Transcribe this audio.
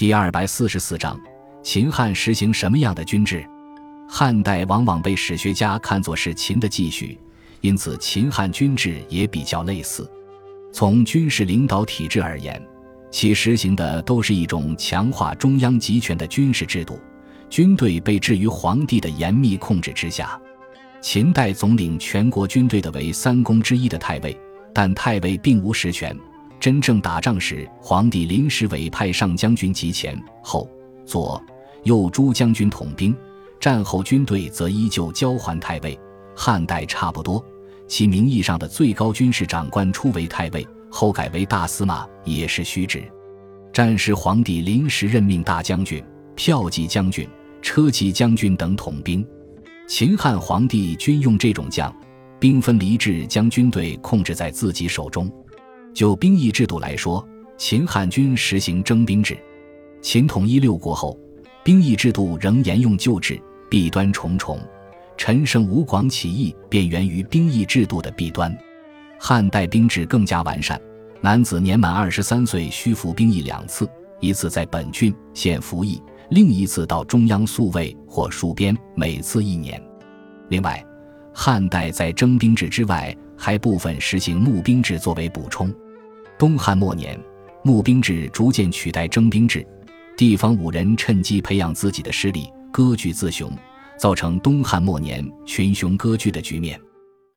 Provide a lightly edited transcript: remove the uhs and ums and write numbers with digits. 第244章，秦汉实行什么样的军制？汉代往往被史学家看作是秦的继续，因此秦汉军制也比较类似。从军事领导体制而言，其实行的都是一种强化中央集权的军事制度，军队被置于皇帝的严密控制之下。秦代总领全国军队的为三公之一的太尉，但太尉并无实权，真正打仗时，皇帝临时委派上将军及前、后、左、右诸将军统兵，战后军队则依旧交还太尉。汉代差不多，其名义上的最高军事长官初为太尉，后改为大司马，也是虚职。战时皇帝临时任命大将军、骠骑将军、车骑将军等统兵。秦汉皇帝均用这种将兵分离制，将军队控制在自己手中。就兵役制度来说，秦汉军实行征兵制。秦统一六国后，兵役制度仍沿用旧制，弊端重重。陈胜吴广起义便源于兵役制度的弊端。汉代兵制更加完善，男子年满23岁需服兵役2次，一次在本郡县服役，另一次到中央宿卫或戍边，每次1年。另外，汉代在征兵制之外还部分实行募兵制作为补充。东汉末年，募兵制逐渐取代征兵制，地方武人趁机培养自己的势力，割据自雄，造成东汉末年群雄割据的局面。